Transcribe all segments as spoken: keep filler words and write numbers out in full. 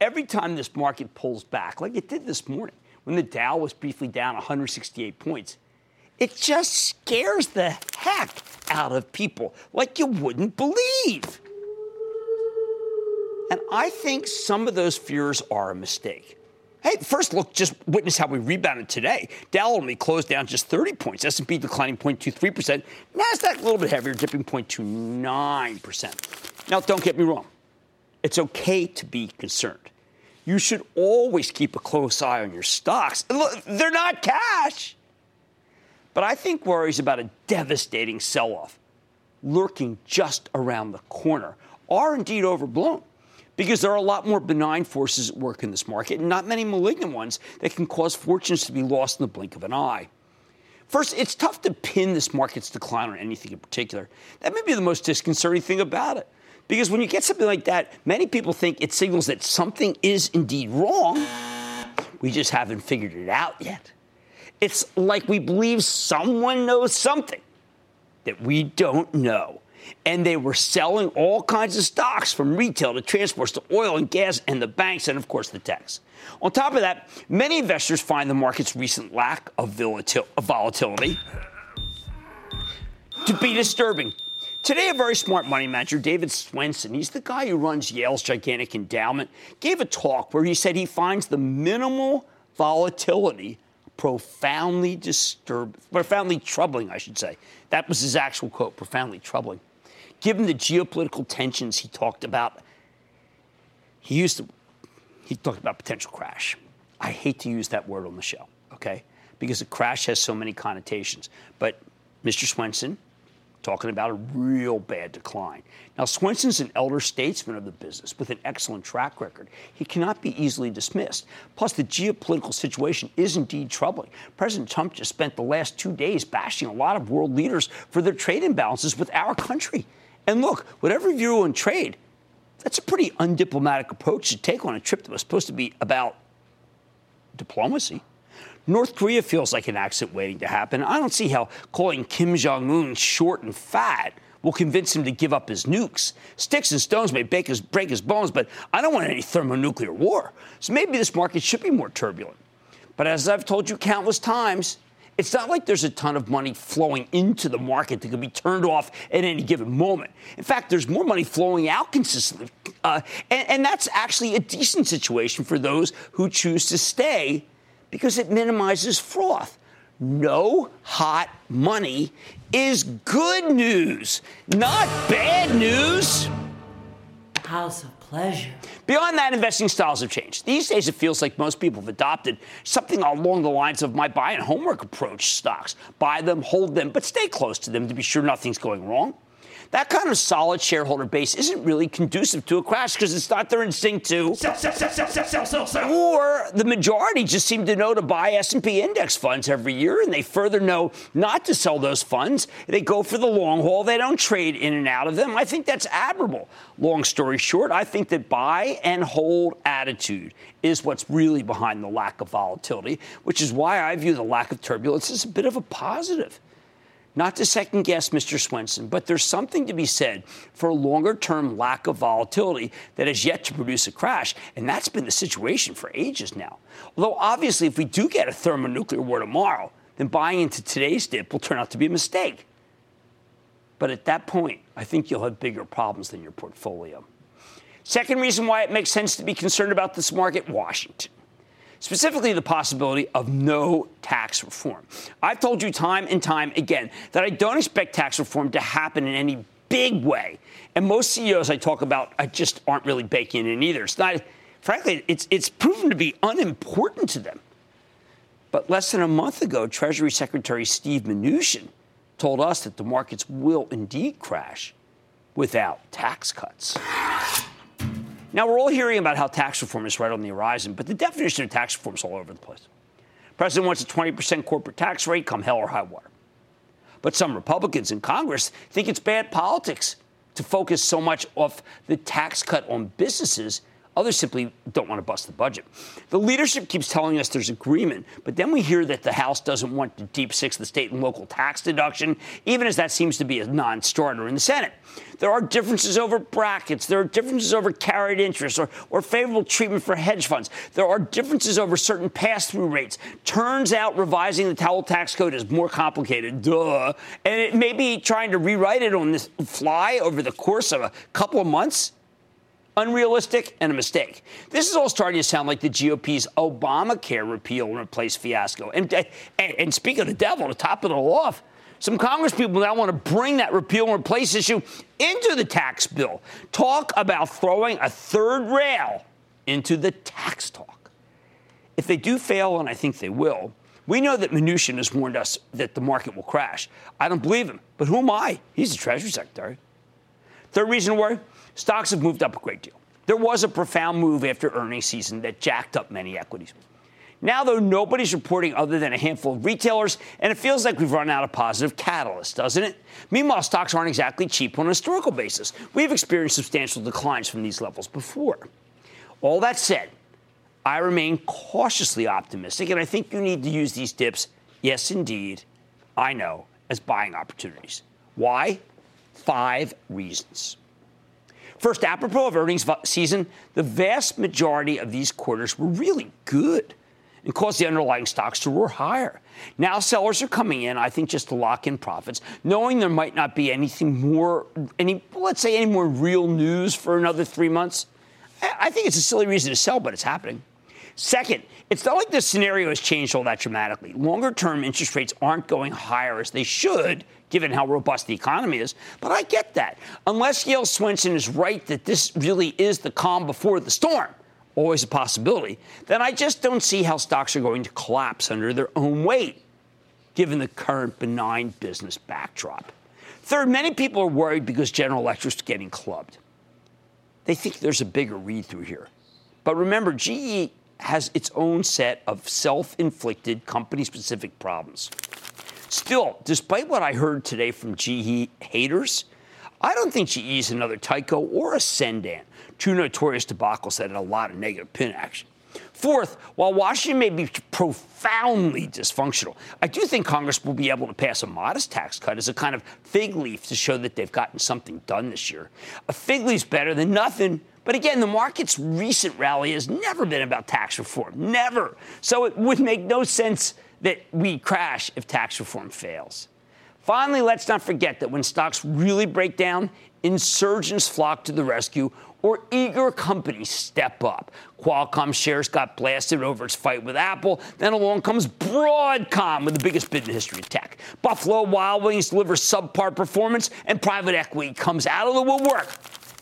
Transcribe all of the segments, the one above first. Every time this market pulls back, like it did this morning, when the Dow was briefly down one hundred sixty-eight points, it just scares the heck out of people like you wouldn't believe. And I think some of those fears are a mistake. Hey, first look, just witness how we rebounded today. Dow only closed down just thirty points. S and P declining zero point two three percent. NASDAQ a little bit heavier, dipping zero point two nine percent. Now, don't get me wrong. It's okay to be concerned. You should always keep a close eye on your stocks. Look, they're not cash. But I think worries about a devastating sell-off lurking just around the corner are indeed overblown, because there are a lot more benign forces at work in this market, and not many malignant ones that can cause fortunes to be lost in the blink of an eye. First, it's tough to pin this market's decline on anything in particular. That may be the most disconcerting thing about it, because when you get something like that, many people think it signals that something is indeed wrong. We just haven't figured it out yet. It's like we believe someone knows something that we don't know. And they were selling all kinds of stocks, from retail to transports to oil and gas and the banks and, of course, the techs. On top of that, many investors find the market's recent lack of volatility to be disturbing. Today, a very smart money manager, David Swensen, he's the guy who runs Yale's gigantic endowment, gave a talk where he said he finds the minimal volatility profoundly disturb, profoundly troubling, I should say. That was his actual quote, profoundly troubling. Given the geopolitical tensions he talked about, he used to, he talked about potential crash. I hate to use that word on the show, okay? Because a crash has so many connotations. But Mister Swensen, talking about a real bad decline. Now, Swenson's an elder statesman of the business with an excellent track record. He cannot be easily dismissed. Plus, the geopolitical situation is indeed troubling. President Trump just spent the last two days bashing a lot of world leaders for their trade imbalances with our country. And look, whatever view on trade, that's a pretty undiplomatic approach to take on a trip that was supposed to be about diplomacy. North Korea feels like an accident waiting to happen. I don't see how calling Kim Jong-un short and fat will convince him to give up his nukes. Sticks and stones may break his, break his bones, but I don't want any thermonuclear war. So maybe this market should be more turbulent. But as I've told you countless times, it's not like there's a ton of money flowing into the market that can be turned off at any given moment. In fact, there's more money flowing out consistently. Uh, and, and that's actually a decent situation for those who choose to stay, because it minimizes froth. No hot money is good news, not bad news. House of pleasure. Beyond that, investing styles have changed. These days, it feels like most people have adopted something along the lines of my buy and homework approach stocks. Buy them, hold them, but stay close to them to be sure nothing's going wrong. That kind of solid shareholder base isn't really conducive to a crash because it's not their instinct to sell, sell, sell, sell, sell, sell, sell, sell. Or the majority just seem to know to buy S and P index funds every year, and they further know not to sell those funds. They go for the long haul. They don't trade in and out of them. I think that's admirable. Long story short, I think that buy and hold attitude is what's really behind the lack of volatility, which is why I view the lack of turbulence as a bit of a positive. Not to second-guess Mister Swensen, but there's something to be said for a longer-term lack of volatility that has yet to produce a crash, and that's been the situation for ages now. Although, obviously, if we do get a thermonuclear war tomorrow, then buying into today's dip will turn out to be a mistake. But at that point, I think you'll have bigger problems than your portfolio. Second reason why it makes sense to be concerned about this market, Washington. Specifically, the possibility of no tax reform. I've told you time and time again that I don't expect tax reform to happen in any big way. And most C E Os I talk about I just aren't really baking in either. It's not, frankly, it's, it's proven to be unimportant to them. But less than a month ago, Treasury Secretary Steve Mnuchin told us that the markets will indeed crash without tax cuts. Now, we're all hearing about how tax reform is right on the horizon, but the definition of tax reform is all over the place. The president wants a twenty percent corporate tax rate, come hell or high water. But some Republicans in Congress think it's bad politics to focus so much off the tax cut on businesses. Others simply don't want to bust the budget. The leadership keeps telling us there's agreement, but then we hear that the House doesn't want to deep six the state and local tax deduction, even as that seems to be a non-starter in the Senate. There are differences over brackets. There are differences over carried interest or, or favorable treatment for hedge funds. There are differences over certain pass-through rates. Turns out revising the Towel tax code is more complicated. Duh. And it may be trying to rewrite it on the fly over the course of a couple of months. Unrealistic and a mistake. This is all starting to sound like the G O P's Obamacare repeal and replace fiasco. And, and, and speaking of the devil, to top it all off, some Congresspeople now want to bring that repeal and replace issue into the tax bill. Talk about throwing a third rail into the tax talk. If they do fail, and I think they will, we know that Mnuchin has warned us that the market will crash. I don't believe him, but who am I? He's the Treasury Secretary. Third reason to worry. Stocks have moved up a great deal. There was a profound move after earnings season that jacked up many equities. Now, though, nobody's reporting other than a handful of retailers, and it feels like we've run out of positive catalysts, doesn't it? Meanwhile, stocks aren't exactly cheap on a historical basis. We've experienced substantial declines from these levels before. All that said, I remain cautiously optimistic, and I think you need to use these dips, yes, indeed, I know, as buying opportunities. Why? Five reasons. First, apropos of earnings season, the vast majority of these quarters were really good and caused the underlying stocks to roar higher. Now sellers are coming in, I think, just to lock in profits, knowing there might not be anything more, any let's say any more real news for another three months. I think it's a silly reason to sell, but it's happening. Second, it's not like this scenario has changed all that dramatically. Longer-term interest rates aren't going higher as they should, given how robust the economy is. But I get that. Unless Yale Swensen is right that this really is the calm before the storm, always a possibility, then I just don't see how stocks are going to collapse under their own weight, given the current benign business backdrop. Third, many people are worried because General Electric's getting clubbed. They think there's a bigger read-through here. But remember, G E has its own set of self-inflicted company-specific problems. Still, despite what I heard today from G E haters, I don't think G E is another Tyco or a Sendan, two notorious debacles that had a lot of negative pin action. Fourth, while Washington may be profoundly dysfunctional, I do think Congress will be able to pass a modest tax cut as a kind of fig leaf to show that they've gotten something done this year. A fig leaf's better than nothing. But again, the market's recent rally has never been about tax reform, never. So it would make no sense that we crash if tax reform fails. Finally, let's not forget that when stocks really break down, insurgents flock to the rescue or eager companies step up. Qualcomm shares got blasted over its fight with Apple. Then along comes Broadcom with the biggest bid in the history of tech. Buffalo Wild Wings delivers subpar performance, and private equity comes out of the woodwork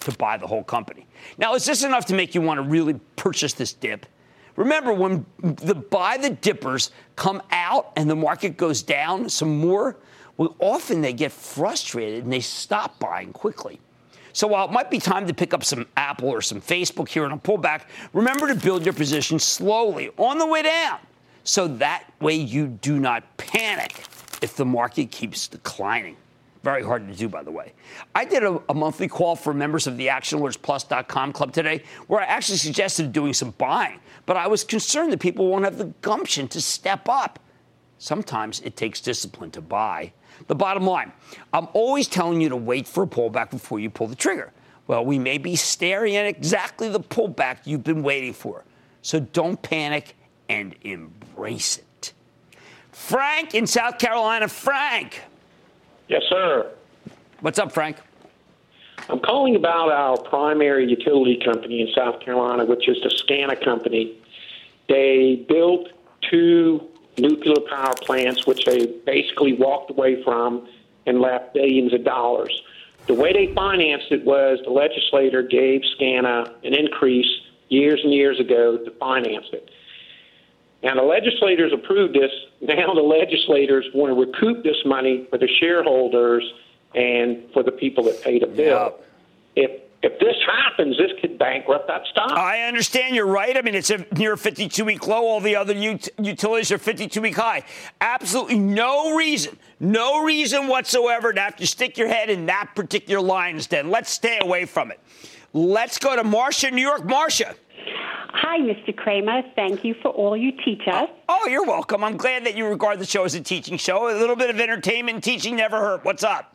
to buy the whole company. Now, is this enough to make you want to really purchase this dip? Remember, when the buy the dippers come out and the market goes down some more, well, often they get frustrated and they stop buying quickly. So while it might be time to pick up some Apple or some Facebook here in a pullback, remember to build your position slowly on the way down, so that way you do not panic if the market keeps declining. Very hard to do, by the way. I did a, a monthly call for members of the Action Alerts Plus dot com club today where I actually suggested doing some buying, but I was concerned that people won't have the gumption to step up. Sometimes it takes discipline to buy. The bottom line, I'm always telling you to wait for a pullback before you pull the trigger. Well, we may be staring at exactly the pullback you've been waiting for, so don't panic and embrace it. Frank in South Carolina. Frank. Yes, sir. What's up, Frank? I'm calling about our primary utility company in South Carolina, which is the Scana company. They built two nuclear power plants, which they basically walked away from and left billions of dollars. The way they financed it was the legislator gave Scana an increase years and years ago to finance it. Now, the legislators approved this. Now the legislators want to recoup this money for the shareholders and for the people that paid a bill. Yep. If if this happens, this could bankrupt that stock. I understand. You're right. I mean, it's a near fifty-two-week low. All the other ut- utilities are fifty-two-week high. Absolutely no reason, no reason whatsoever to have to stick your head in that particular lion's den. Let's stay away from it. Let's go to Marsha, New York. Marsha. Hi, Mister Cramer. Thank you for all you teach us. Oh, you're welcome. I'm glad that you regard the show as a teaching show. A little bit of entertainment teaching never hurt. What's up?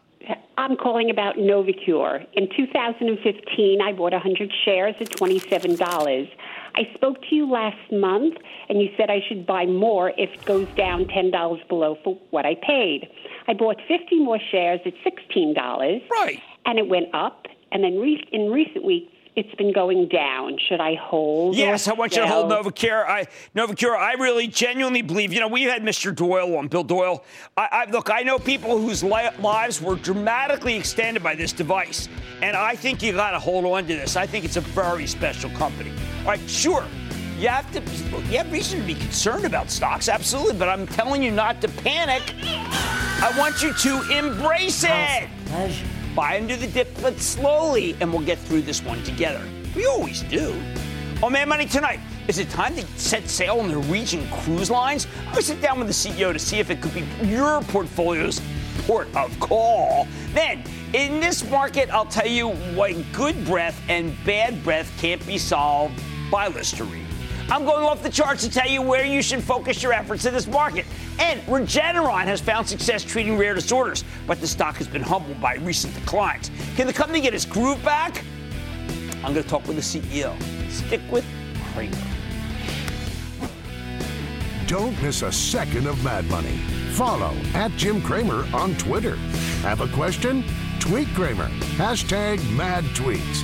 I'm calling about Novocure. In two thousand fifteen, I bought one hundred shares at twenty-seven dollars. I spoke to you last month, and you said I should buy more if it goes down ten dollars below for what I paid. I bought fifty more shares at sixteen dollars. Right. And it went up, and then re- in recent weeks, it's been going down. Should I hold? Yes, I want you to hold Novocure. I, Novocure, I really genuinely believe, you know, we had Mister Doyle on, Bill Doyle. I, I, look, I know people whose lives were dramatically extended by this device, and I think you got to hold on to this. I think it's a very special company. All right, sure, you have to, you have reason to be concerned about stocks, absolutely, but I'm telling you not to panic. I want you to embrace it. Pleasure. Buy into the dip, but slowly, and we'll get through this one together. We always do. On Mad Money tonight, is it time to set sail on Norwegian Cruise Lines? I'm going to sit down with the C E O to see if it could be your portfolio's port of call. Then, in this market, I'll tell you why good breath and bad breath can't be solved by Listerine. I'm going off the charts to tell you where you should focus your efforts in this market. And Regeneron has found success treating rare disorders, but the stock has been humbled by recent declines. Can the company get its groove back? I'm going to talk with the C E O. Stick with Cramer. Don't miss a second of Mad Money. Follow at Jim Cramer on Twitter. Have a question? Tweet Cramer. Hashtag Mad Tweets.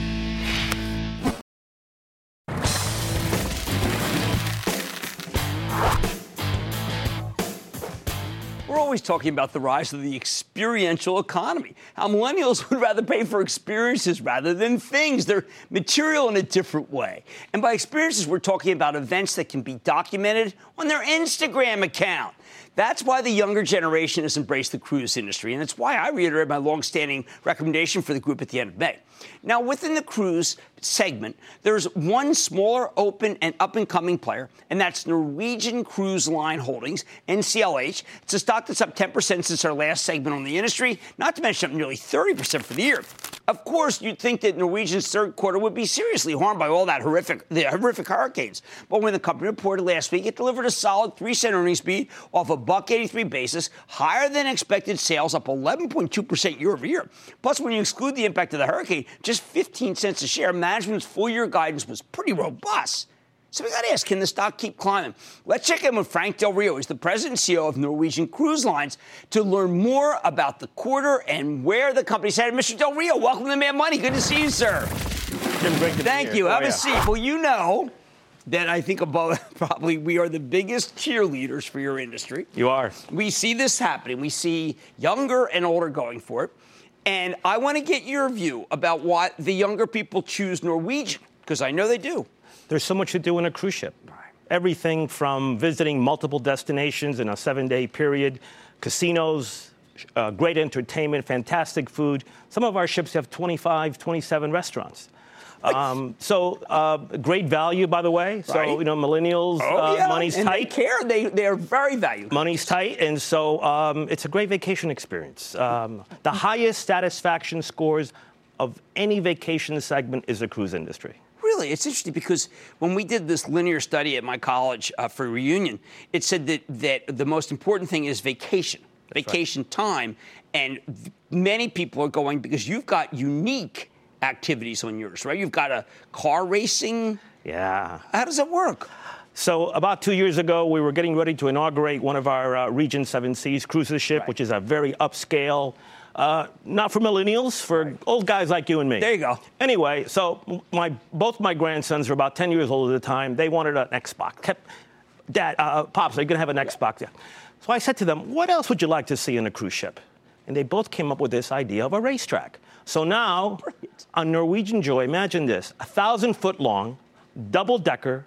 We're always talking about the rise of the experiential economy, how millennials would rather pay for experiences rather than things. They're material in a different way. And by experiences, we're talking about events that can be documented on their Instagram account. That's why the younger generation has embraced the cruise industry, and it's why I reiterate my longstanding recommendation for the group at the end of May. Now, within the cruise segment, there's one smaller, open, and up-and-coming player, and that's Norwegian Cruise Line Holdings, N C L H. It's a stock that's up ten percent since our last segment on the industry, not to mention up nearly thirty percent for the year. Of course, you'd think that Norwegian's third quarter would be seriously harmed by all that horrific, the horrific hurricanes. But when the company reported last week, it delivered a solid three cent earnings beat off a buck eighty-three basis, higher than expected sales, up eleven point two percent year over year. Plus, when you exclude the impact of the hurricane, just fifteen cents a share, management's full-year guidance was pretty robust. So we got to ask, can the stock keep climbing? Let's check in with Frank Del Rio. He's the president and C E O of Norwegian Cruise Lines to learn more about the quarter and where the company's headed. Mister Del Rio, welcome to Mad Money. Good to see you, sir. Jim, great to be Thank here. you. Have oh, a yeah. seat. Well, you know that I think about probably we are the biggest cheerleaders for your industry. You are. We see this happening. We see younger and older going for it. And I want to get your view about why the younger people choose Norwegian, because I know they do. There's so much to do in a cruise ship. Everything from visiting multiple destinations in a seven-day period, casinos, uh, great entertainment, fantastic food. Some of our ships have twenty-five, twenty-seven restaurants. Um, so uh, great value, by the way. So, right. you know, millennials, oh, uh, yeah. money's and tight. They care. They, they are very valuable. Money's tight. And so um, it's a great vacation experience. Um, the highest satisfaction scores of any vacation segment is the cruise industry. Really? It's interesting because when we did this linear study at my college uh, for reunion, it said that, that the most important thing is vacation, That's vacation right. time. And many people are going because you've got unique activities on yours, right? You've got a car racing. Yeah. How does it work? So about two years ago, we were getting ready to inaugurate one of our uh, Region seven Seas cruise ship, right. which is a very upscale, uh, not for millennials, for right. old guys like you and me. There you go. Anyway, so my both my grandsons were about ten years old at the time. They wanted an Xbox. Kept, Dad, uh, Pops, are you going to have an Xbox? Yeah. So I said to them, what else would you like to see in a cruise ship? And they both came up with this idea of a racetrack. So now, Brilliant. on Norwegian Joy, imagine this, a one thousand foot long, double-decker,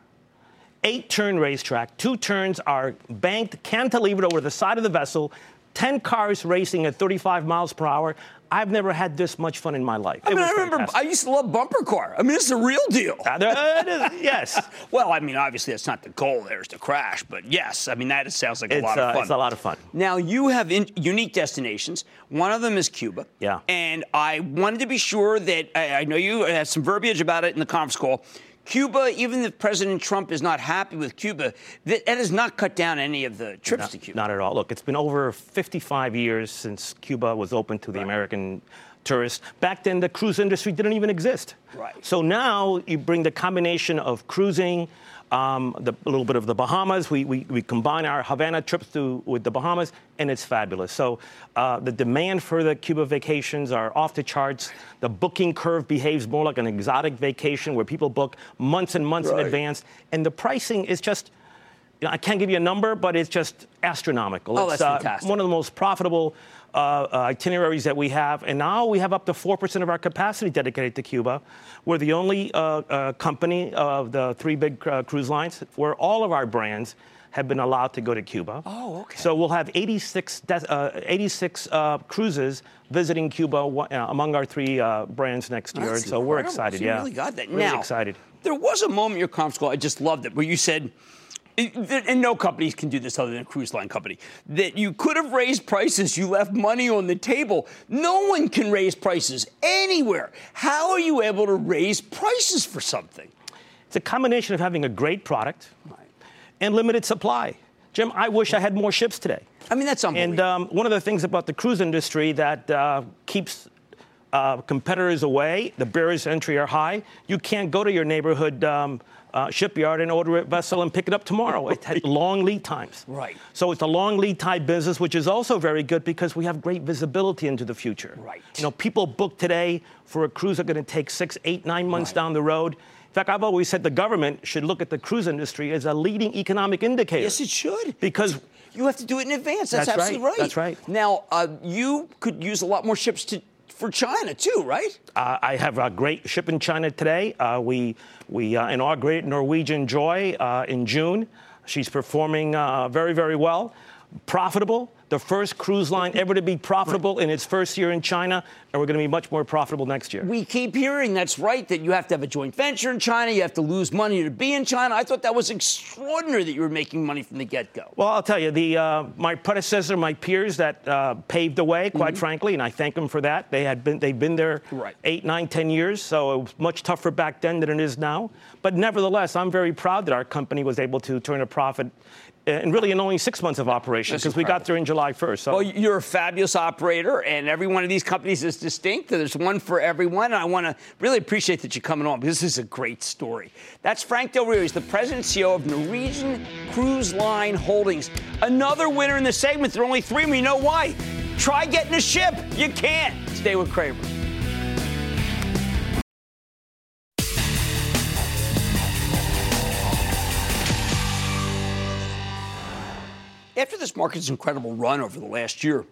eight-turn racetrack. Two turns are banked, cantilevered over the side of the vessel, ten cars racing at thirty-five miles per hour. I've never had this much fun in my life. I it mean, I remember fantastic. I used to love bumper car. I mean, it's the real deal. Uh, there, uh, it is, yes. Well, I mean, obviously, that's not the goal. There's the crash. But yes, I mean, that sounds like it's, a lot uh, of fun. It's a lot of fun. Now, you have in- unique destinations. One of them is Cuba. Yeah. And I wanted to be sure that I, I know you had some verbiage about it in the conference call. Cuba, even if President Trump is not happy with Cuba, that, that has not cut down any of the trips not, to Cuba. Not at all. Look, it's been over fifty-five years since Cuba was open to the right. American tourists. Back then, the cruise industry didn't even exist. Right. So now you bring the combination of cruising, um, the, a little bit of the Bahamas. We, we, we combine our Havana trips to, with the Bahamas, and it's fabulous. So uh, the demand for the Cuba vacations are off the charts. The booking curve behaves more like an exotic vacation where people book months and months right. in advance. And the pricing is just, you know, I can't give you a number, but it's just astronomical. Oh, it's that's fantastic. Uh, one of the most profitable Uh, uh, itineraries that we have, and now we have up to four percent of our capacity dedicated to Cuba. We're the only uh, uh, company of the three big uh, cruise lines where all of our brands have been allowed to go to Cuba. Oh, okay. So we'll have eighty-six, de- uh, eighty-six uh, cruises visiting Cuba uh, among our three uh, brands next year. That's so incredible. We're excited. So you yeah, really got that. Really now, excited. There was a moment in your conference call, I just loved it, where you said, and no companies can do this other than a cruise line company, that you could have raised prices, you left money on the table. No one can raise prices anywhere. How are you able to raise prices for something? It's a combination of having a great product and limited supply. Jim, I wish I had more ships today. I mean, that's unbelievable. And um, one of the things about the cruise industry that uh, keeps uh, competitors away, the barriers to entry are high. You can't go to your neighborhood um Uh, shipyard and order a vessel and pick it up tomorrow. It had long lead times. Right. So it's a long lead time business, which is also very good because we have great visibility into the future. Right. You know, people book today for a cruise are going to take six, eight, nine months right. down the road. In fact, I've always said the government should look at the cruise industry as a leading economic indicator. Yes, it should. Because you have to do it in advance. That's, that's absolutely right. right. That's right. Now, uh, you could use a lot more ships to for China, too, right? Uh, I have a great ship in China today. Uh, we we uh, inaugurated Norwegian Joy uh, in June. She's performing uh, very, very well. Profitable. The first cruise line ever to be profitable right. in its first year in China. And we're going to be much more profitable next year. We keep hearing that's right, that you have to have a joint venture in China. You have to lose money to be in China. I thought that was extraordinary that you were making money from the get-go. Well, I'll tell you, the uh, my predecessor, my peers that uh, paved the way, quite mm-hmm. frankly, and I thank them for that. They had been, they've been there right. eight, nine, ten years. So it was much tougher back then than it is now. But nevertheless, I'm very proud that our company was able to turn a profit and really in only six months of operation, because we got there in July first. So. Well, you're a fabulous operator, and every one of these companies is distinct. There's one for everyone, and I want to really appreciate that you're coming on, because this is a great story. That's Frank Del Rio. He's the president and C E O of Norwegian Cruise Line Holdings. Another winner in the segment. There are only three, and you know why. Try getting a ship. You can't. Stay with Cramer. After this market's incredible run over the last year,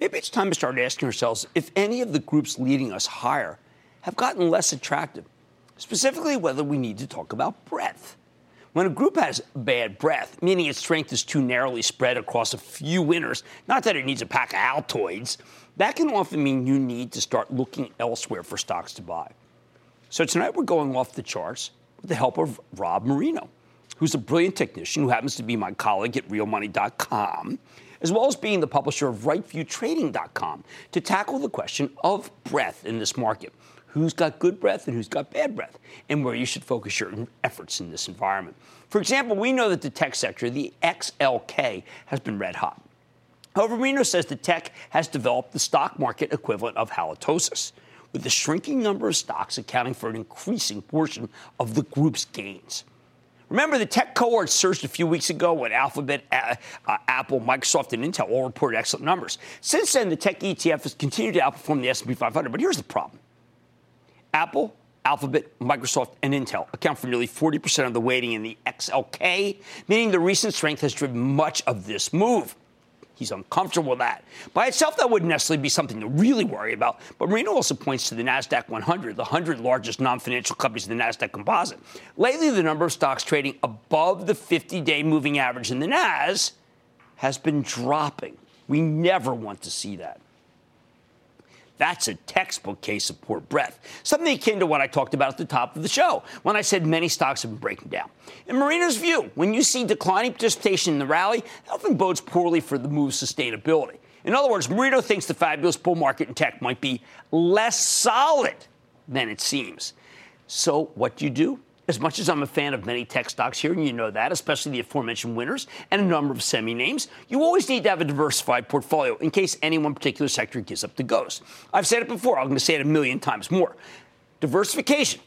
maybe it's time to start asking ourselves if any of the groups leading us higher have gotten less attractive, specifically whether we need to talk about breadth. When a group has bad breadth, meaning its strength is too narrowly spread across a few winners, not that it needs a pack of Altoids, that can often mean you need to start looking elsewhere for stocks to buy. So tonight we're going off the charts with the help of Rob Marino, who's a brilliant technician who happens to be my colleague at real money dot com, as well as being the publisher of right view trading dot com, to tackle the question of breadth in this market. Who's got good breath and who's got bad breath, and where you should focus your efforts in this environment. For example, we know that the tech sector, the X L K, has been red hot. However, Marino says the tech has developed the stock market equivalent of halitosis, with the shrinking number of stocks accounting for an increasing portion of the group's gains. Remember, the tech cohort surged a few weeks ago when Alphabet, uh, uh, Apple, Microsoft, and Intel all reported excellent numbers. Since then, the tech E T F has continued to outperform the S and P five hundred, but here's the problem. Apple, Alphabet, Microsoft, and Intel account for nearly forty percent of the weighting in the X L K, meaning the recent strength has driven much of this move. He's uncomfortable with that. By itself, that wouldn't necessarily be something to really worry about, but Marino also points to the NASDAQ one hundred, the one hundred largest non-financial companies in the NASDAQ composite. Lately, the number of stocks trading above the fifty-day moving average in the N A S has been dropping. We never want to see that. That's a textbook case of poor breadth, something akin to what I talked about at the top of the show when I said many stocks have been breaking down. In Marino's view, when you see declining participation in the rally, that often bodes poorly for the move's sustainability. In other words, Marino thinks the fabulous bull market in tech might be less solid than it seems. So what do you do? As much as I'm a fan of many tech stocks here, and you know that, especially the aforementioned winners and a number of semi-names, you always need to have a diversified portfolio in case any one particular sector gives up the ghost. I've said it before. I'm going to say it a million times more. Diversification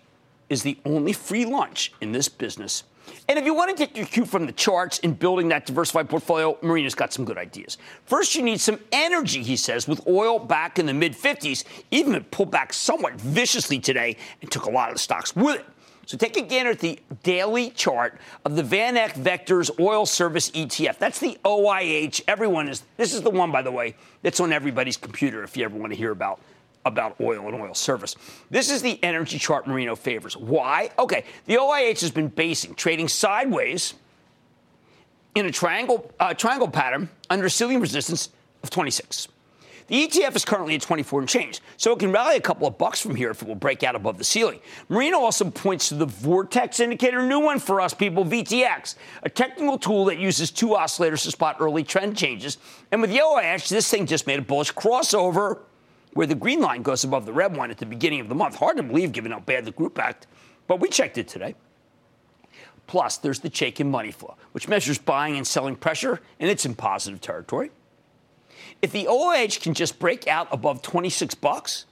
is the only free lunch in this business. And if you want to take your cue from the charts in building that diversified portfolio, Marino's got some good ideas. First, you need some energy, he says, with oil back in the mid fifties, even it pulled back somewhat viciously today and took a lot of the stocks with it. So take a gander at the daily chart of the Van Eck Vectors Oil Service E T F. That's the O I H. Everyone is. This is the one, by the way, that's on everybody's computer if you ever want to hear about, about oil and oil service. This is the energy chart Marino favors. Why? Okay, the O I H has been basing, trading sideways in a triangle, uh, triangle pattern under ceiling resistance of twenty-six. The E T F is currently at twenty-four and change, so it can rally a couple of bucks from here if it will break out above the ceiling. Marino also points to the Vortex indicator, new one for us people, V T X, a technical tool that uses two oscillators to spot early trend changes. And with the O I H, this thing just made a bullish crossover where the green line goes above the red one at the beginning of the month. Hard to believe given how bad the group acted, but we checked it today. Plus, there's the Chaikin Money Flow, which measures buying and selling pressure, and it's in positive territory. If the O I H can just break out above twenty-six bucks,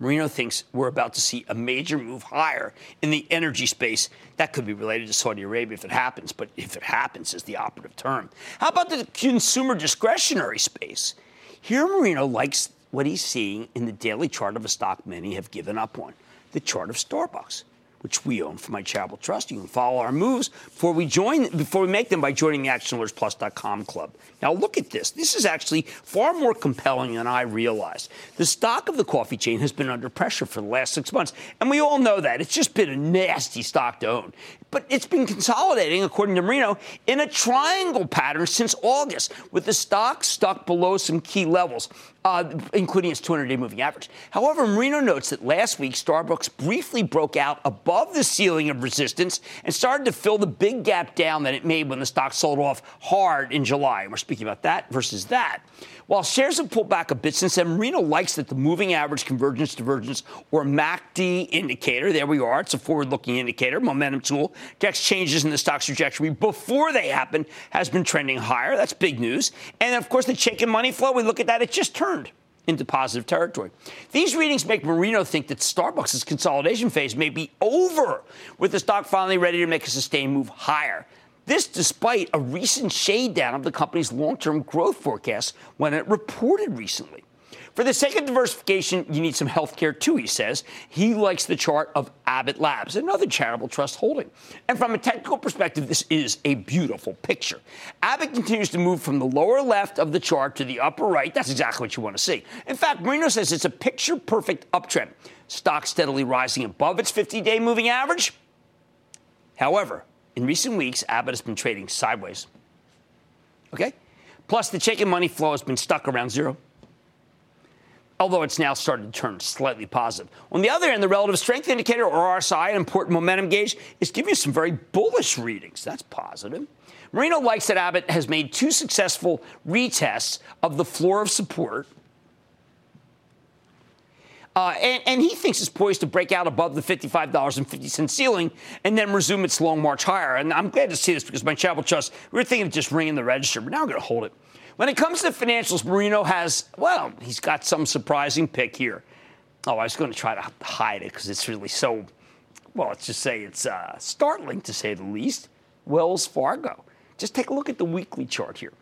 Marino thinks we're about to see a major move higher in the energy space. That could be related to Saudi Arabia if it happens, but if it happens is the operative term. How about the consumer discretionary space? Here, Marino likes what he's seeing in the daily chart of a stock many have given up on, the chart of Starbucks, which we own for my charitable trust. You can follow our moves before we join, before we make them by joining the action alerts plus dot com club. Now, look at this. This is actually far more compelling than I realized. The stock of the coffee chain has been under pressure for the last six months, and we all know that. It's just been a nasty stock to own. But it's been consolidating, according to Marino, in a triangle pattern since August, with the stock stuck below some key levels, uh, including its two hundred day moving average. However, Marino notes that last week, Starbucks briefly broke out above above the ceiling of resistance and started to fill the big gap down that it made when the stock sold off hard in July. And we're speaking about that versus that. While shares have pulled back a bit since then, Marino likes that the moving average convergence divergence, or M A C D indicator, there we are, it's a forward-looking indicator, momentum tool, detects changes in the stock's trajectory before they happen, has been trending higher. That's big news. And, of course, the Chaikin Money Flow, we look at that, it just turned into positive territory. These readings make Marino think that Starbucks' consolidation phase may be over, with the stock finally ready to make a sustained move higher. This despite a recent shade down of the company's long-term growth forecast when it reported recently. For the sake of diversification, you need some healthcare too, he says. He likes the chart of Abbott Labs, another charitable trust holding. And from a technical perspective, this is a beautiful picture. Abbott continues to move from the lower left of the chart to the upper right. That's exactly what you want to see. In fact, Marino says it's a picture-perfect uptrend. Stock steadily rising above its fifty-day moving average. However, in recent weeks, Abbott has been trading sideways. Okay? Plus, the Chaikin Money Flow has been stuck around zero, although it's now started to turn slightly positive. On the other end, the Relative Strength Indicator, or R S I, an important momentum gauge, is giving you some very bullish readings. That's positive. Marino likes that Abbott has made two successful retests of the floor of support, Uh, and, and he thinks it's poised to break out above the fifty-five dollars and fifty cents ceiling and then resume its long march higher. And I'm glad to see this because my charitable trust, we were thinking of just ringing the register, but now we're going to hold it. When it comes to financials, Marino has, well, he's got some surprising pick here. Oh, I was going to try to hide it because it's really so, well, let's just say it's uh, startling to say the least. Wells Fargo. Just take a look at the weekly chart here.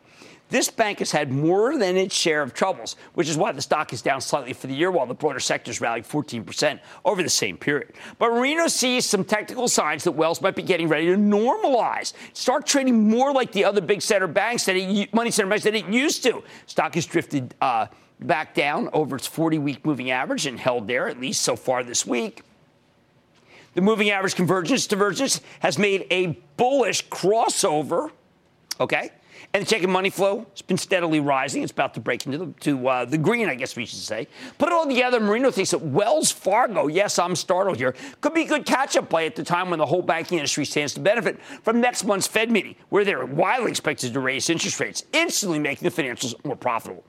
This bank has had more than its share of troubles, which is why the stock is down slightly for the year, while the broader sectors rallied fourteen percent over the same period. But Marino sees some technical signs that Wells might be getting ready to normalize, start trading more like the other big center banks, that it, money center banks that it used to. Stock has drifted uh, back down over its forty-week moving average and held there, at least so far this week. The moving average convergence divergence has made a bullish crossover, okay? And the Chaikin Money Flow has been steadily rising. It's about to break into the, to, uh, the green, I guess we should say. Put it all together, Marino thinks that Wells Fargo, yes, I'm startled here, could be a good catch-up play at the time when the whole banking industry stands to benefit from next month's Fed meeting, where they're widely expected to raise interest rates, instantly making the financials more profitable.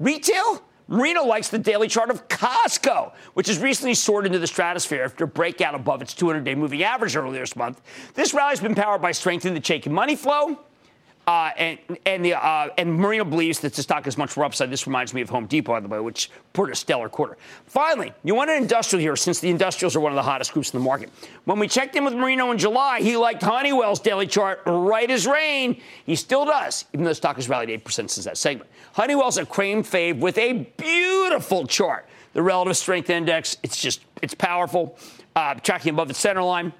Retail? Marino likes the daily chart of Costco, which has recently soared into the stratosphere after a breakout above its two hundred-day moving average earlier this month. This rally has been powered by strength in the Chaikin Money Flow. Uh, and and, the, uh, and Marino believes that the stock is much more upside. This reminds me of Home Depot, by the way, which put a stellar quarter. Finally, you want an industrial here, since the industrials are one of the hottest groups in the market. When we checked in with Marino in July, he liked Honeywell's daily chart right as rain. He still does, even though the stock has rallied eight percent since that segment. Honeywell's a cream fave with a beautiful chart. The relative strength index, it's just, it's powerful. Uh, tracking above its center line.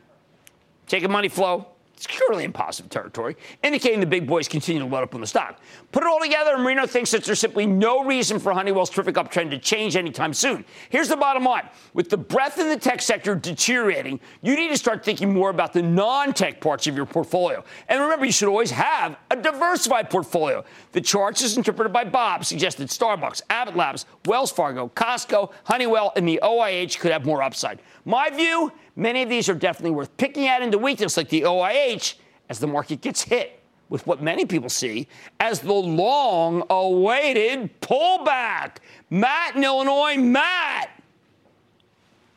Chaikin Money Flow. It's currently in positive territory, indicating the big boys continue to load up on the stock. Put it all together, Marino thinks that there's simply no reason for Honeywell's terrific uptrend to change anytime soon. Here's the bottom line. With the breadth in the tech sector deteriorating, you need to start thinking more about the non-tech parts of your portfolio. And remember, you should always have a diversified portfolio. The charts as interpreted by Bob suggest that Starbucks, Abbott Labs, Wells Fargo, Costco, Honeywell, and the O I H could have more upside. My view? Many of these are definitely worth picking at into weakness, like the O I H, as the market gets hit with what many people see as the long-awaited pullback. Matt in Illinois. Matt!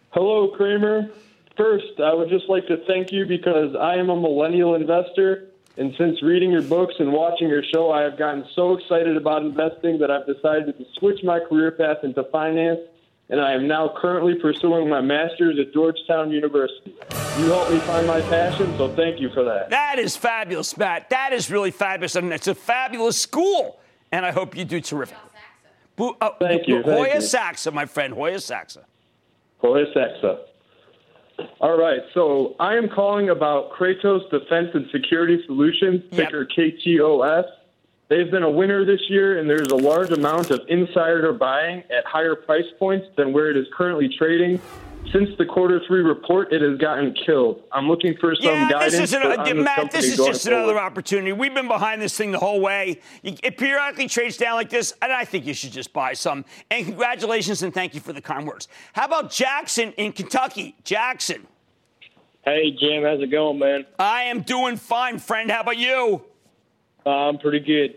Hello, Cramer. First, I would just like to thank you because I am a millennial investor, and since reading your books and watching your show, I have gotten so excited about investing that I've decided to switch my career path into finance, and I am now currently pursuing my master's at Georgetown University. You helped me find my passion, so thank you for that. That is fabulous, Matt. That is really fabulous. I mean, it's a fabulous school, and I hope you do terrific. Bo- uh, thank you. Bo- Hoya Saxa, my friend, Hoya Saxa. Hoya Saxa. All right, so I am calling about Kratos Defense and Security Solutions, ticker yep. K T O S. They've been a winner this year, and there's a large amount of insider buying at higher price points than where it is currently trading. Since the quarter three report, it has gotten killed. I'm looking for some yeah, guidance. This is an, on this Matt, this is just forward. Another opportunity. We've been behind this thing the whole way. It periodically trades down like this, and I think you should just buy some. And congratulations, and thank you for the kind words. How about Jackson in Kentucky? Jackson. Hey, Jim. How's it going, man? I am doing fine, friend. How about you? I'm um, pretty good.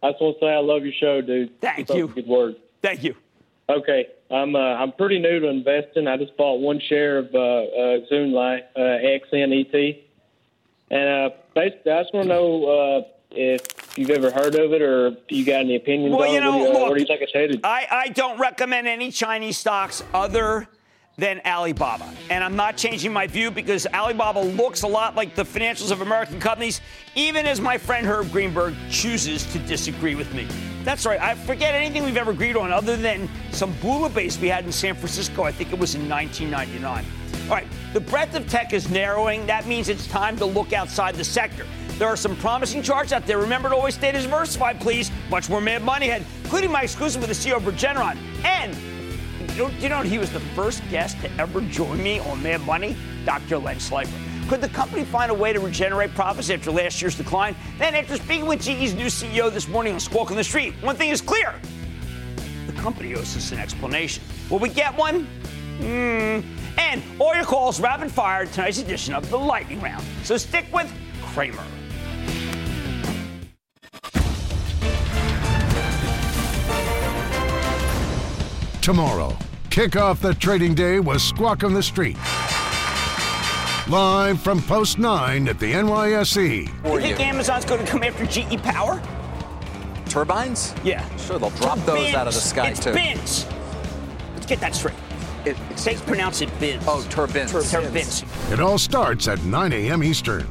I just want to say I love your show, dude. Thank you. Good work. Thank you. Okay, I'm uh, I'm pretty new to investing. I just bought one share of uh, uh, Zoomlight uh, X N E T, and uh, basically I just want to know uh, if you've ever heard of it or if you got any opinions well, on you know, it. Look, where do you think it's headed? I, I don't recommend any Chinese stocks other than Alibaba. And I'm not changing my view because Alibaba looks a lot like the financials of American companies, even as my friend Herb Greenberg chooses to disagree with me. That's right. I forget anything we've ever agreed on other than some bula base we had in San Francisco. I think it was in nineteen ninety-nine. All right. The breadth of tech is narrowing. That means it's time to look outside the sector. There are some promising charts out there. Remember to always stay diversified, please. Much more Mad Money ahead, including my exclusive with the C E O of Regeneron. And you know, he was the first guest to ever join me on Mad Money, Doctor Len Schleifer. Could the company find a way to regenerate profits after last year's decline? Then, after speaking with G E's new C E O this morning on Squawk on the Street, one thing is clear. The company owes us an explanation. Will we get one? Mm. And all your calls rapid fire tonight's edition of the Lightning Round. So stick with Cramer. Tomorrow, kick off the trading day with Squawk on the Street. Live from Post nine at the N Y S E. Do you think Amazon's going to come after G E Power? Turbines? Yeah. Sure, they'll drop those bins. Out of the sky, it's too. Bins. Let's get that straight. It, they pronounce it bins. Oh, turbines. Tur- turbines. It all starts at nine a.m. Eastern.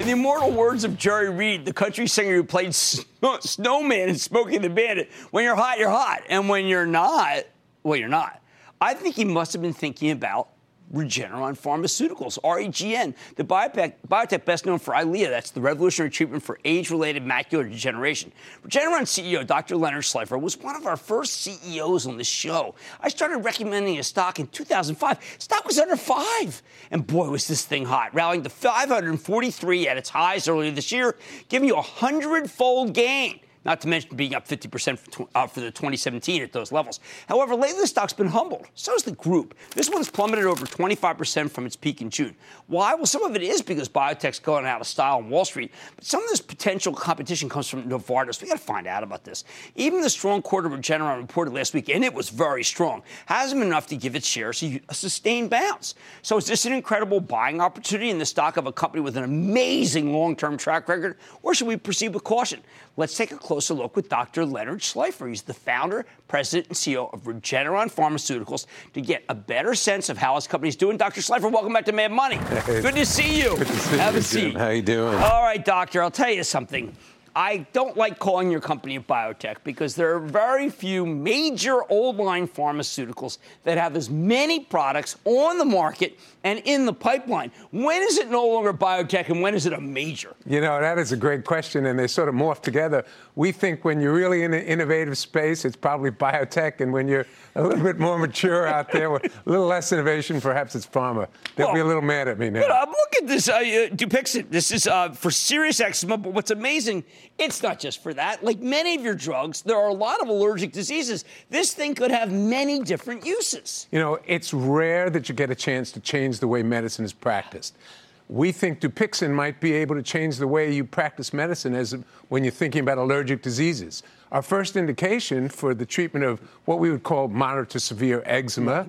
In the immortal words of Jerry Reed, the country singer who played Snowman in Smokey the Bandit, when you're hot, you're hot. And when you're not, well, you're not. I think he must have been thinking about Regeneron Pharmaceuticals, R E G N, the biotech, biotech best known for Eylea. That's the revolutionary treatment for age-related macular degeneration. Regeneron C E O Doctor Leonard Schleifer was one of our first C E Os on this show. I started recommending a stock in two thousand five. Stock was under five, and boy, was this thing hot, rallying to five hundred forty-three at its highs earlier this year, giving you a hundred-fold gain. Not to mention being up fifty percent for, uh, for the twenty seventeen at those levels. However, lately the stock's been humbled. So has the group. This one's plummeted over twenty-five percent from its peak in June. Why? Well, some of it is because biotech's going out of style on Wall Street. But some of this potential competition comes from Novartis. We've got to find out about this. Even the strong quarter Regeneron reported last week, and it was very strong, hasn't been enough to give its shares a sustained bounce. So is this an incredible buying opportunity in the stock of a company with an amazing long-term track record? Or should we proceed with caution? Let's take a closer look with Doctor Leonard Schleifer. He's the founder, president, and C E O of Regeneron Pharmaceuticals to get a better sense of how his company's doing. Doctor Schleifer, welcome back to Mad Money. Hey, good to see you. Good to see Have you, a seat. Jim. How you doing? All right, doctor, I'll tell you something. I don't like calling your company a biotech because there are very few major old-line pharmaceuticals that have as many products on the market and in the pipeline. When is it no longer biotech and when is it a major? You know, that is a great question, and they sort of morph together. We think when you're really in an innovative space, it's probably biotech, and when you're a little bit more mature out there with a little less innovation, perhaps it's pharma. They'll well, be a little mad at me now. But I'm looking at this uh, Dupixent. This is uh, for serious eczema, but what's amazing, it's not just for that. Like many of your drugs, there are a lot of allergic diseases. This thing could have many different uses. You know, it's rare that you get a chance to change the way medicine is practiced. We think Dupixent might be able to change the way you practice medicine as when you're thinking about allergic diseases. Our first indication for the treatment of what we would call moderate to severe eczema,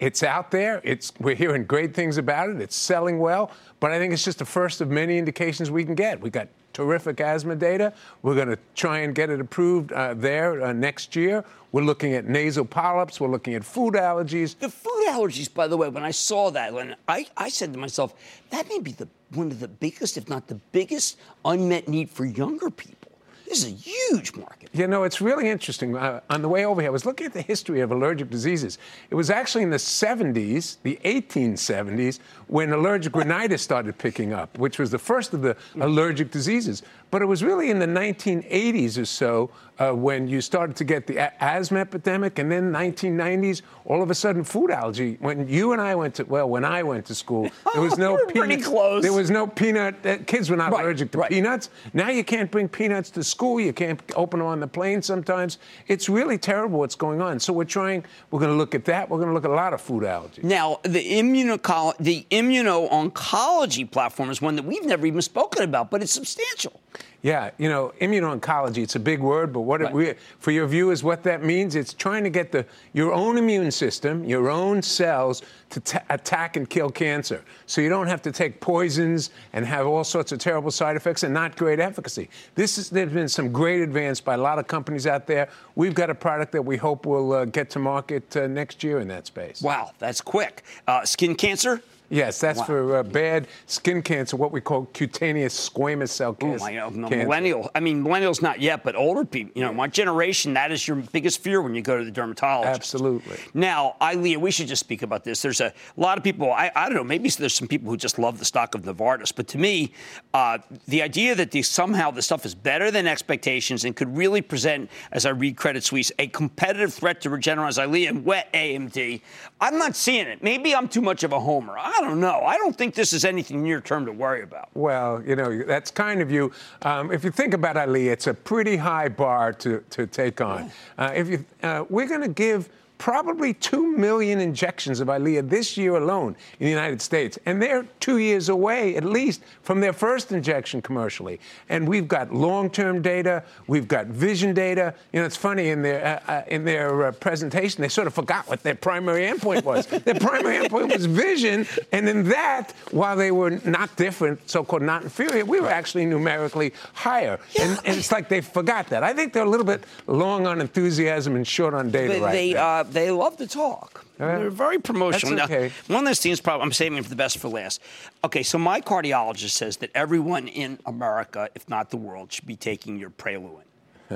it's out there. It's, we're hearing great things about it. It's selling well. But I think it's just the first of many indications we can get. We got terrific asthma data. We're going to try and get it approved uh, there uh, next year. We're looking at nasal polyps. We're looking at food allergies. The food allergies, by the way, when I saw that, Len, I, I said to myself, that may be the, one of the biggest, if not the biggest, unmet need for younger people. This is a huge market. You know, it's really interesting. Uh, on the way over here, I was looking at the history of allergic diseases. It was actually in the seventies, the eighteen seventies, when allergic rhinitis started picking up, which was the first of the allergic diseases. But it was really in the nineteen eighties or so uh, when you started to get the a- asthma epidemic, and then nineteen nineties, all of a sudden, food allergy. When you and I went to, well, when I went to school, there was no peanut. Pretty close. There was no peanut. Uh, kids were not right, allergic to right. peanuts. Now you can't bring peanuts to school. You can't open them on the plane sometimes. It's really terrible what's going on. So we're trying, we're going to look at that. We're going to look at a lot of food allergies. Now, the, immuno- the immuno-oncology platform is one that we've never even spoken about, but it's substantial. Yeah, you know, immuno-oncology, it's a big word, but what right. it, we, for your viewers, what that means, it's trying to get the your own immune system, your own cells, to t- attack and kill cancer. So you don't have to take poisons and have all sorts of terrible side effects and not great efficacy. This is, there's been some great advance by a lot of companies out there. We've got a product that we hope will uh, get to market uh, next year in that space. Wow, that's quick. Uh, skin cancer? Yes, that's wow. for uh, bad skin cancer, what we call cutaneous squamous cell cancer. Oh, my God. No, millennial. I mean, millennials not yet, but older people. You know, my generation, that is your biggest fear when you go to the dermatologist. Absolutely. Now, Leah, we should just speak about this. There's a lot of people, I, I don't know, maybe there's some people who just love the stock of Novartis. But to me, uh, the idea that these, somehow the stuff is better than expectations and could really present, as I read Credit Suisse, a competitive threat to Regeneron, Eylea, and wet A M D, I'm not seeing it. Maybe I'm too much of a homer. I don't know. I don't think this is anything near term to worry about. Well, you know, that's kind of you. Um, if you think about Eylea, it's a pretty high bar to, to take on. Yeah. Uh, if you, uh, we're going to give probably two million injections of Eylea this year alone in the United States. And they're two years away, at least, from their first injection commercially. And we've got long-term data. We've got vision data. You know, it's funny, in their uh, uh, in their uh, presentation, they sort of forgot what their primary endpoint was. Their primary endpoint was vision. And in that, while they were not different, so-called not inferior, we were actually numerically higher. Yeah. And, and it's like they forgot that. I think they're a little bit long on enthusiasm and short on data they, right they, now. Uh, They love to talk. Right. They're very promotional. That's okay. Now, one of those things, probably, I'm saving for the best for last. Okay, so my cardiologist says that everyone in America, if not the world, should be taking your Preluin.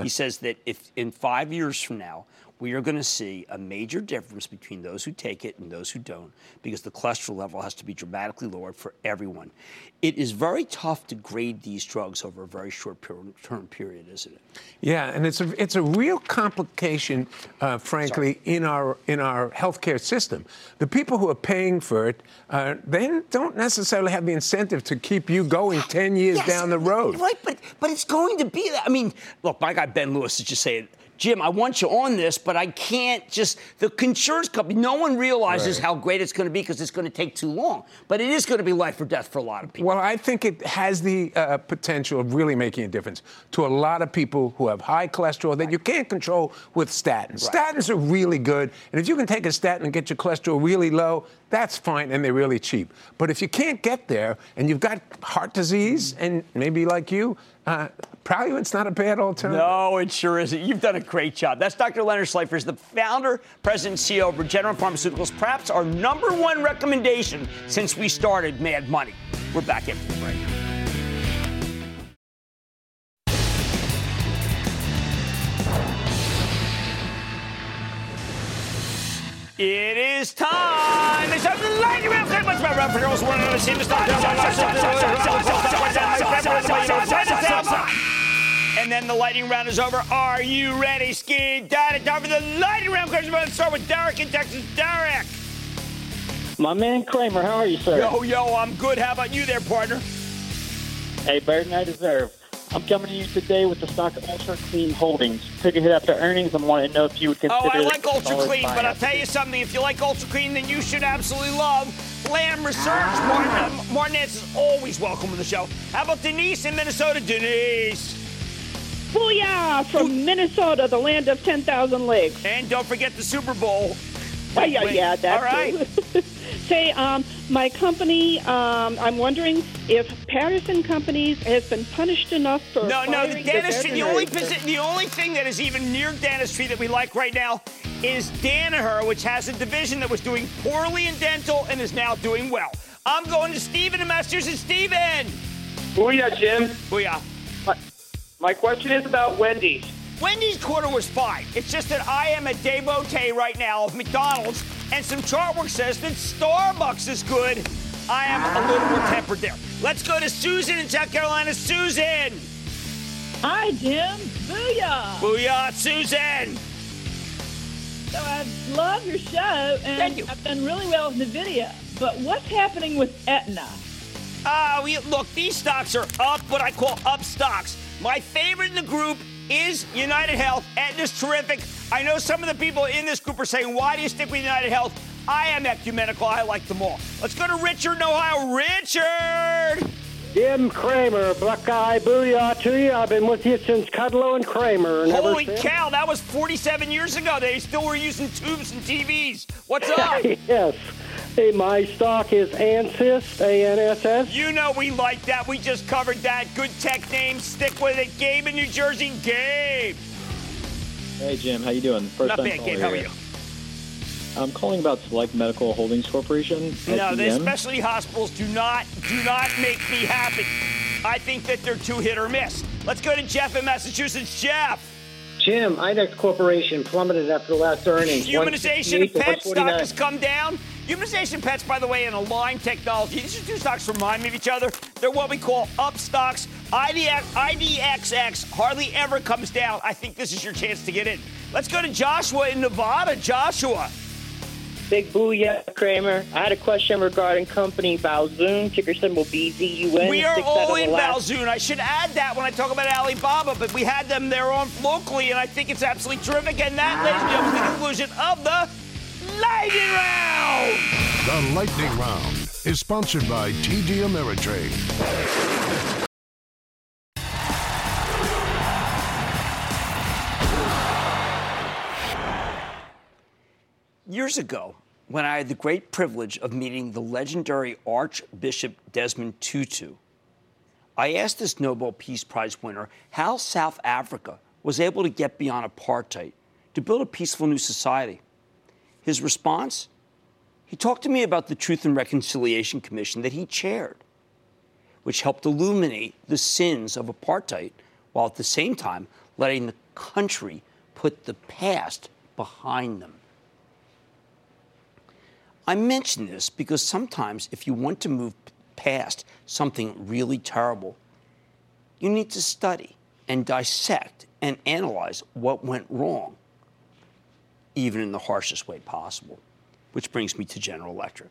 He says that if in five years from now, we are going to see a major difference between those who take it and those who don't, because the cholesterol level has to be dramatically lowered for everyone. It is very tough to grade these drugs over a very short-term period, isn't it? Yeah, and it's a it's a real complication, uh, frankly, Sorry. in our in our healthcare system. The people who are paying for it, uh, they don't necessarily have the incentive to keep you going ten years yes, down the road. Right, but but it's going to be that. I mean, look, my guy Ben Lewis is just saying, Jim, I want you on this, but I can't just, the insurance company, no one realizes right. how great it's going to be because it's going to take too long. But it is going to be life or death for a lot of people. Well, I think it has the uh, potential of really making a difference to a lot of people who have high cholesterol that right. you can't control with statins. Right. Statins are really good. And if you can take a statin and get your cholesterol really low, that's fine, and they're really cheap. But if you can't get there, and you've got heart disease, and maybe like you, Uh, Preluin's not a bad alternative. No, it sure isn't. You've done a great job. That's Doctor Leonard Schleifer, the founder, president, and C E O of Regeneron Pharmaceuticals, perhaps our number one recommendation since we started Mad Money. We're back in for the break. It is time. It's time for the lightning round. And then the lightning round is over. Are you ready, Ski? Daddy, time for the lightning round. We're going to start with Derek in Texas. Derek. My man Cramer, how are you, sir? Yo, yo, I'm good. How about you there, partner? Hey, better than I deserve. I'm coming to you today with the stock of Ultra Clean Holdings. Took a hit after earnings and wanted to know if you would consider... Oh, I like Ultra Clean, but I'll tell you something. If you like Ultra Clean, then you should absolutely love Lamb Research. Ah. Martin, Martin Nance is always welcome to the show. How about Denise in Minnesota? Denise! Booyah! From Ooh. Minnesota, the land of ten thousand lakes. And don't forget the Super Bowl. Oh, yeah, yeah, that's All right. It. Say, um, my company, um, I'm wondering if Patterson Companies has been punished enough for No, no, the dentistry, the, the, only posi- the only thing that is even near dentistry that we like right now is Danaher, which has a division that was doing poorly in dental and is now doing well. I'm going to Steven in Massachusetts. Steven! Booyah, Jim. Booyah. My, my question is about Wendy's. Wendy's quarter was fine. It's just that I am a devotee right now of McDonald's, and some chart work says that Starbucks is good. I am a little more tempered there. Let's go to Susan in South Carolina. Susan! Hi, Jim. Booyah! Booyah, Susan! So I love your show, and Thank you. I've done really well with NVIDIA, but what's happening with Aetna? Uh, we, look, these stocks are up, what I call up stocks. My favorite in the group is UnitedHealth. Aetna's terrific. I know some of the people in this group are saying, why do you stick with UnitedHealth? I am ecumenical. I like them all. Let's go to Richard in Ohio. Richard! Jim Cramer, Buckeye, booyah to you. I've been with you since Kudlow and Cramer. And Holy cow, that was forty-seven years ago. They still were using tubes and T Vs. What's up? Yes. Hey, my stock is ANSYS, A N S S. You know we like that. We just covered that. Good tech name. Stick with it. Gabe in New Jersey. Gabe. Hey, Jim. How you doing? First Not time bad, Gabe. How are you? I'm calling about Select Medical Holdings Corporation. No, the specialty hospitals do not do not make me happy. I think that they're too hit or miss. Let's go to Jeff in Massachusetts. Jeff. Jim, IDEX Corporation plummeted after the last earnings. Humanization of pets stock has come down. Humanization pets, by the way, and Align Technology. These two stocks remind me of each other. They're what we call up stocks. I D X, I D X X hardly ever comes down. I think this is your chance to get in. Let's go to Joshua in Nevada. Joshua. Big booyah, Cramer. I had a question regarding company Baozun, ticker symbol B Z U N. We are all in Baozun. I should add that when I talk about Alibaba, but we had them there on locally, and I think it's absolutely terrific. And that, ladies and gentlemen, is the conclusion of the Lightning Round. The Lightning Round is sponsored by T D Ameritrade. Years ago, when I had the great privilege of meeting the legendary Archbishop Desmond Tutu, I asked this Nobel Peace Prize winner how South Africa was able to get beyond apartheid to build a peaceful new society. His response? He talked to me about the Truth and Reconciliation Commission that he chaired, which helped illuminate the sins of apartheid while at the same time letting the country put the past behind them. I mention this because sometimes if you want to move past something really terrible, you need to study and dissect and analyze what went wrong, even in the harshest way possible, which brings me to General Electric.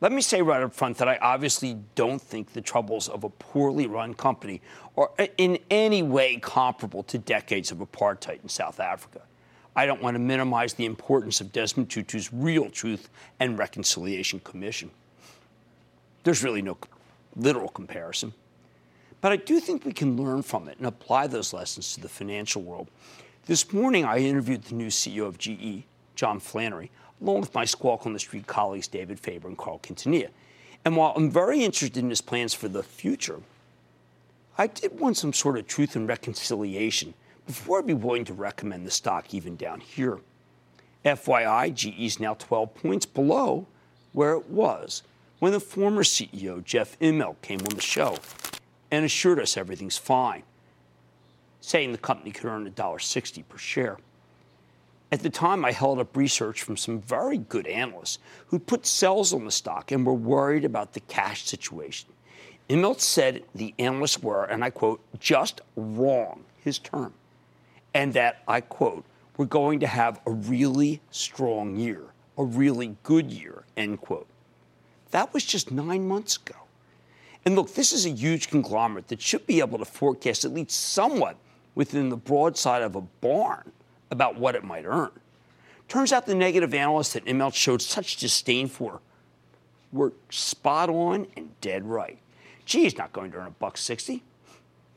Let me say right up front that I obviously don't think the troubles of a poorly run company are in any way comparable to decades of apartheid in South Africa. I don't want to minimize the importance of Desmond Tutu's real Truth and Reconciliation Commission. There's really no literal comparison. But I do think we can learn from it and apply those lessons to the financial world. This morning, I interviewed the new C E O of G E, John Flannery, along with my Squawk on the Street colleagues David Faber and Carl Quintanilla. And while I'm very interested in his plans for the future, I did want some sort of truth and reconciliation before I'd be willing to recommend the stock even down here. F Y I, G E's now twelve points below where it was when the former C E O, Jeff Immelt, came on the show and assured us everything's fine, saying the company could earn one dollar sixty per share. At the time, I held up research from some very good analysts who put sells on the stock and were worried about the cash situation. Immelt said the analysts were, and I quote, just wrong, his term. And that, I quote, we're going to have a really strong year, a really good year, end quote. That was just nine months ago. And look, this is a huge conglomerate that should be able to forecast at least somewhat within the broadside of a barn about what it might earn. Turns out the negative analysts that Immelt showed such disdain for were spot on and dead right. Gee, it's not going to earn a buck sixty,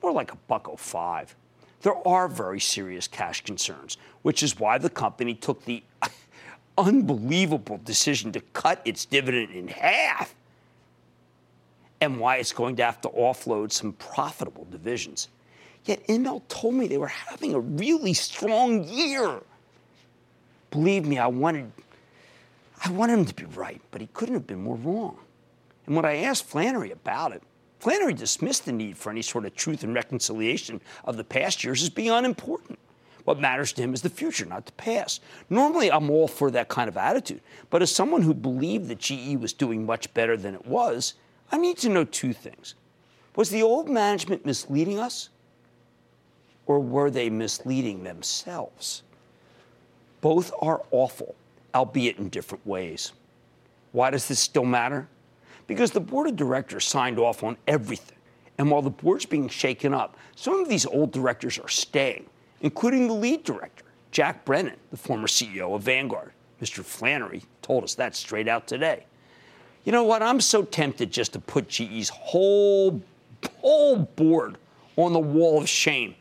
more like a buck oh five. There are very serious cash concerns, which is why the company took the unbelievable decision to cut its dividend in half and why it's going to have to offload some profitable divisions. Yet Immelt told me they were having a really strong year. Believe me, I wanted, I wanted him to be right, but he couldn't have been more wrong. And when I asked Flannery about it, Flannery dismissed the need for any sort of truth and reconciliation of the past years as being unimportant. What matters to him is the future, not the past. Normally, I'm all for that kind of attitude. But as someone who believed that G E was doing much better than it was, I need to know two things. Was the old management misleading us? Or were they misleading themselves? Both are awful, albeit in different ways. Why does this still matter? Because the board of directors signed off on everything. And while the board's being shaken up, some of these old directors are staying, including the lead director, Jack Brennan, the former C E O of Vanguard. Mister Flannery told us that straight out today. You know what? I'm so tempted just to put G E's whole, whole board on the wall of shame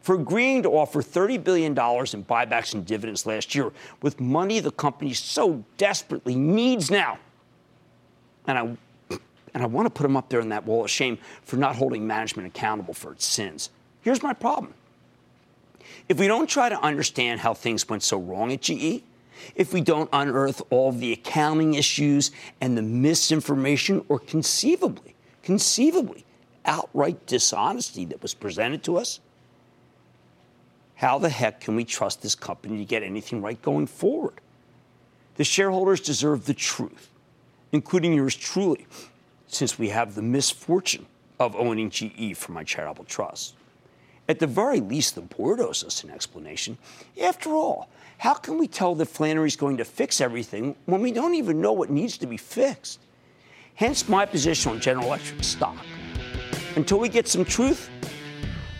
for agreeing to offer thirty billion dollars in buybacks and dividends last year with money the company so desperately needs now. And I, and I want to put him up there in that wall of shame for not holding management accountable for its sins. Here's my problem. If we don't try to understand how things went so wrong at G E, if we don't unearth all the accounting issues and the misinformation or conceivably, conceivably outright dishonesty that was presented to us, how the heck can we trust this company to get anything right going forward? The shareholders deserve the truth, including yours truly, since we have the misfortune of owning G E for my charitable trust. At the very least, the board owes us an explanation. After all, how can we tell that Flannery's going to fix everything when we don't even know what needs to be fixed? Hence my position on General Electric stock. Until we get some truth,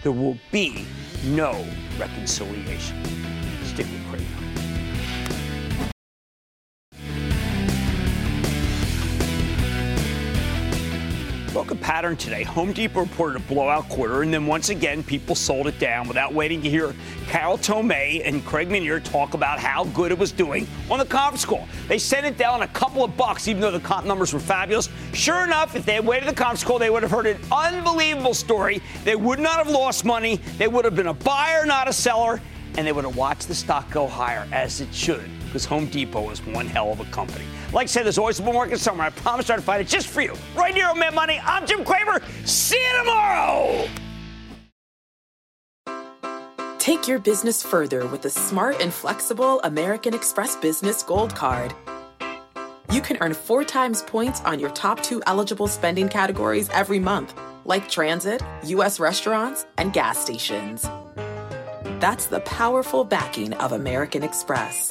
there will be no reconciliation. Stick with Cramer. Broke a pattern today. Home Depot reported a blowout quarter, and then once again, people sold it down without waiting to hear Carol Tomei and Craig Menear talk about how good it was doing on the conference call. They sent it down a couple of bucks, even though the comp numbers were fabulous. Sure enough, if they had waited the conference call, they would have heard an unbelievable story. They would not have lost money. They would have been a buyer, not a seller, and they would have watched the stock go higher, as it should, because Home Depot is one hell of a company. Like I said, there's always a bull market somewhere. I promise to try to find it just for you. Right here on Mad Money, I'm Jim Cramer. See you tomorrow. Take your business further with the smart and flexible American Express Business Gold Card. You can earn four times points on your top two eligible spending categories every month, like transit, U S restaurants, and gas stations. That's the powerful backing of American Express.